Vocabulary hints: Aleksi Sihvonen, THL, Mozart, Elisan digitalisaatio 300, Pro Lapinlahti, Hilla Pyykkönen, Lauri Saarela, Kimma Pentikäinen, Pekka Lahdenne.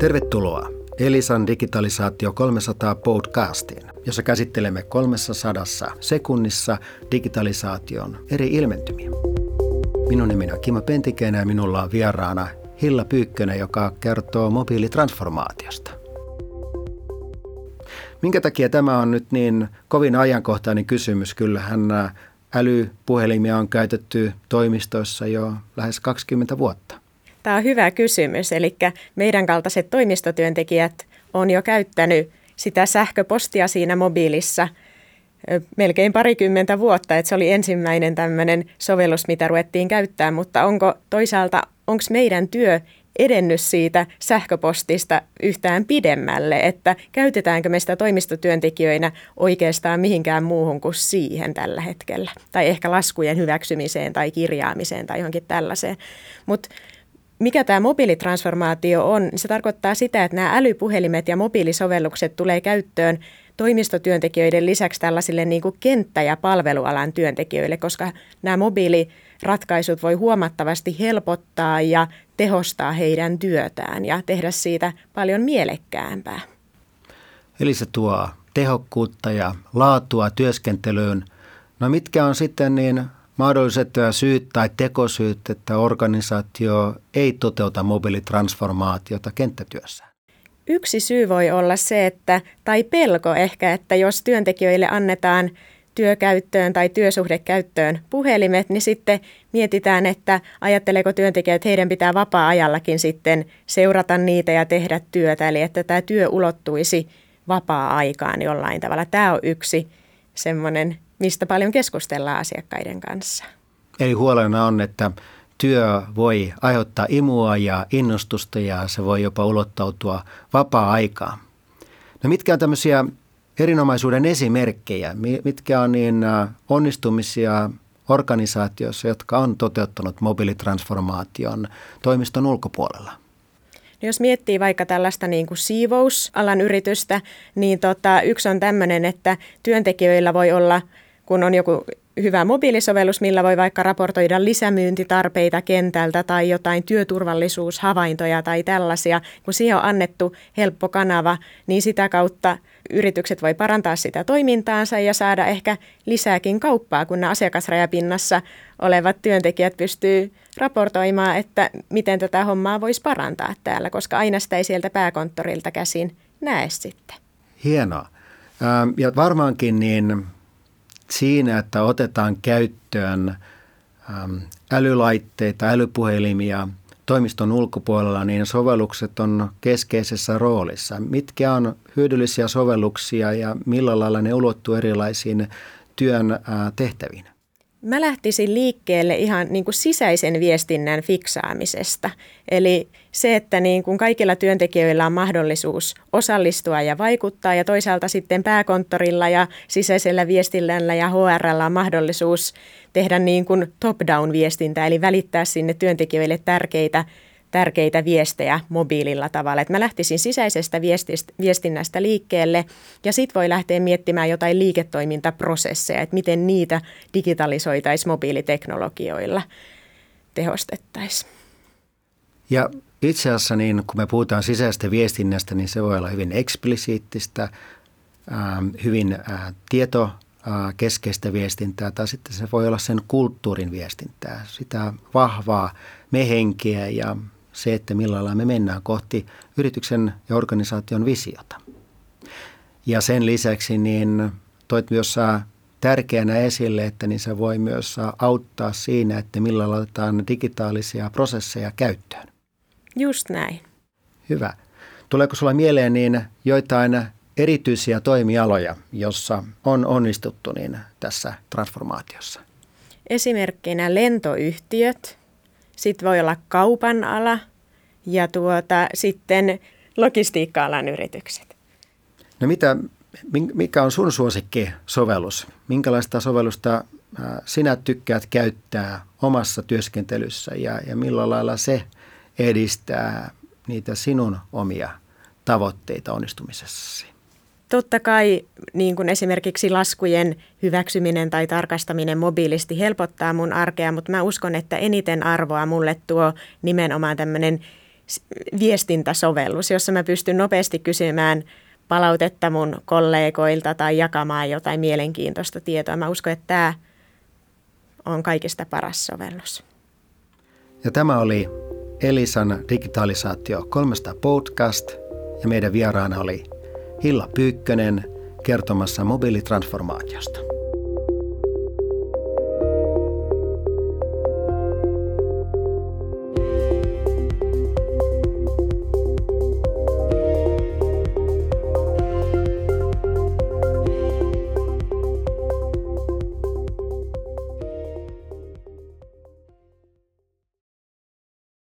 Tervetuloa Elisan digitalisaatio 300 podcastiin, jossa käsittelemme 300 sekunnissa digitalisaation eri ilmentymiä. Minun nimeni on Kimma Pentikäinen ja minulla on vieraana Hilla Pyykkönen, joka kertoo mobiilitransformaatiosta. Minkä takia tämä on nyt niin kovin ajankohtainen kysymys? Kyllähän älypuhelimia on käytetty toimistoissa jo lähes 20 vuotta. Tämä on hyvä kysymys. Eli meidän kaltaiset toimistotyöntekijät on jo käyttänyt sitä sähköpostia siinä mobiilissa melkein parikymmentä vuotta. Että se oli ensimmäinen tämmöinen sovellus, mitä ruvettiin käyttämään, mutta onko meidän työ edennyt siitä sähköpostista yhtään pidemmälle, että käytetäänkö me sitä toimistotyöntekijöinä oikeastaan mihinkään muuhun kuin siihen tällä hetkellä. Tai ehkä laskujen hyväksymiseen tai kirjaamiseen tai johonkin tällaiseen. Mutta mikä tämä mobiilitransformaatio on, se tarkoittaa sitä, että nämä älypuhelimet ja mobiilisovellukset tulee käyttöön toimistotyöntekijöiden lisäksi tällaisille niin kuin kenttä- ja palvelualan työntekijöille, koska nämä mobiiliratkaisut voi huomattavasti helpottaa ja tehostaa heidän työtään ja tehdä siitä paljon mielekkäämpää. Eli se tuo tehokkuutta ja laatua työskentelyyn. No mitkä on sitten niin mahdolliset syyt tai tekosyyt, että organisaatio ei toteuta mobiilitransformaatiota kenttätyössään? Yksi syy voi olla se, tai pelko ehkä, että jos työntekijöille annetaan työkäyttöön tai työsuhdekäyttöön puhelimet, niin sitten mietitään, että ajatteleeko työntekijät, että heidän pitää vapaa-ajallakin sitten seurata niitä ja tehdä työtä, eli että tämä työ ulottuisi vapaa-aikaan jollain tavalla. Tämä on yksi semmoinen, mistä paljon keskustellaan asiakkaiden kanssa. Eli huolena on, että työ voi aiheuttaa imua ja innostusta ja se voi jopa ulottautua vapaa-aikaan. No mitkä on tämmöisiä erinomaisuuden esimerkkejä, mitkä on niin onnistumisia organisaatioissa, jotka on toteuttanut mobiilitransformaation toimiston ulkopuolella? No jos miettii vaikka tällaista niin kuin siivousalan yritystä, niin yksi on tämmöinen, että työntekijöillä voi olla, kun on joku hyvä mobiilisovellus, millä voi vaikka raportoida lisämyyntitarpeita kentältä tai jotain työturvallisuushavaintoja tai tällaisia. Kun siihen on annettu helppo kanava, niin sitä kautta yritykset voi parantaa sitä toimintaansa ja saada ehkä lisääkin kauppaa, kun nämä asiakasrajapinnassa olevat työntekijät pystyy raportoimaan, että miten tätä hommaa voisi parantaa täällä, koska aina sitä ei sieltä pääkonttorilta käsin näe sitten. Hienoa. Ja varmaankin niin siinä, että otetaan käyttöön älylaitteita, älypuhelimia toimiston ulkopuolella, niin sovellukset on keskeisessä roolissa. Mitkä on hyödyllisiä sovelluksia ja millä lailla ne ulottuu erilaisiin työn tehtäviin? Mä lähtisin liikkeelle ihan niin kuin sisäisen viestinnän fiksaamisesta. Eli se, että niin kuin kaikilla työntekijöillä on mahdollisuus osallistua ja vaikuttaa ja toisaalta sitten pääkonttorilla ja sisäisellä viestinnällä ja HR:llä on mahdollisuus tehdä niin kuin top-down viestintää, eli välittää sinne työntekijöille tärkeitä viestejä mobiililla tavalla. Et mä lähtisin sisäisestä viestinnästä liikkeelle ja sitten voi lähteä miettimään jotain liiketoimintaprosesseja, että miten niitä digitalisoitaisiin mobiiliteknologioilla, tehostettaisiin. Ja itse asiassa niin, kun me puhutaan sisäisestä viestinnästä, niin se voi olla hyvin eksplisiittistä, hyvin tietokeskeistä viestintää tai sitten se voi olla sen kulttuurin viestintää, sitä vahvaa me-henkeä ja se, että millä lailla me mennään kohti yrityksen ja organisaation visiota. Ja sen lisäksi niin toit myös tärkeänä esille, että niin se voi myös auttaa siinä, että millä lailla otetaan digitaalisia prosesseja käyttöön. Just näin. Hyvä. Tuleeko sulla mieleen niin joitain erityisiä toimialoja, jossa on onnistuttu niin tässä transformaatiossa? Esimerkkinä lentoyhtiöt. Sitten voi olla kaupan ala ja sitten logistiikka-alan yritykset. No mikä on sun suosikkisovellus? Minkälaista sovellusta sinä tykkäät käyttää omassa työskentelyssä ja millä lailla se edistää niitä sinun omia tavoitteita onnistumisessasi? Totta kai niin kuin esimerkiksi laskujen hyväksyminen tai tarkastaminen mobiilisti helpottaa mun arkea, mutta mä uskon, että eniten arvoa mulle tuo nimenomaan tämmöinen viestintäsovellus, jossa mä pystyn nopeasti kysymään palautetta mun kollegoilta tai jakamaan jotain mielenkiintoista tietoa. Mä uskon, että tämä on kaikista paras sovellus. Ja tämä oli Elisan digitalisaatio 300 podcast ja meidän vieraana oli Hilla Pyykkönen kertomassa mobiilitransformaatiosta.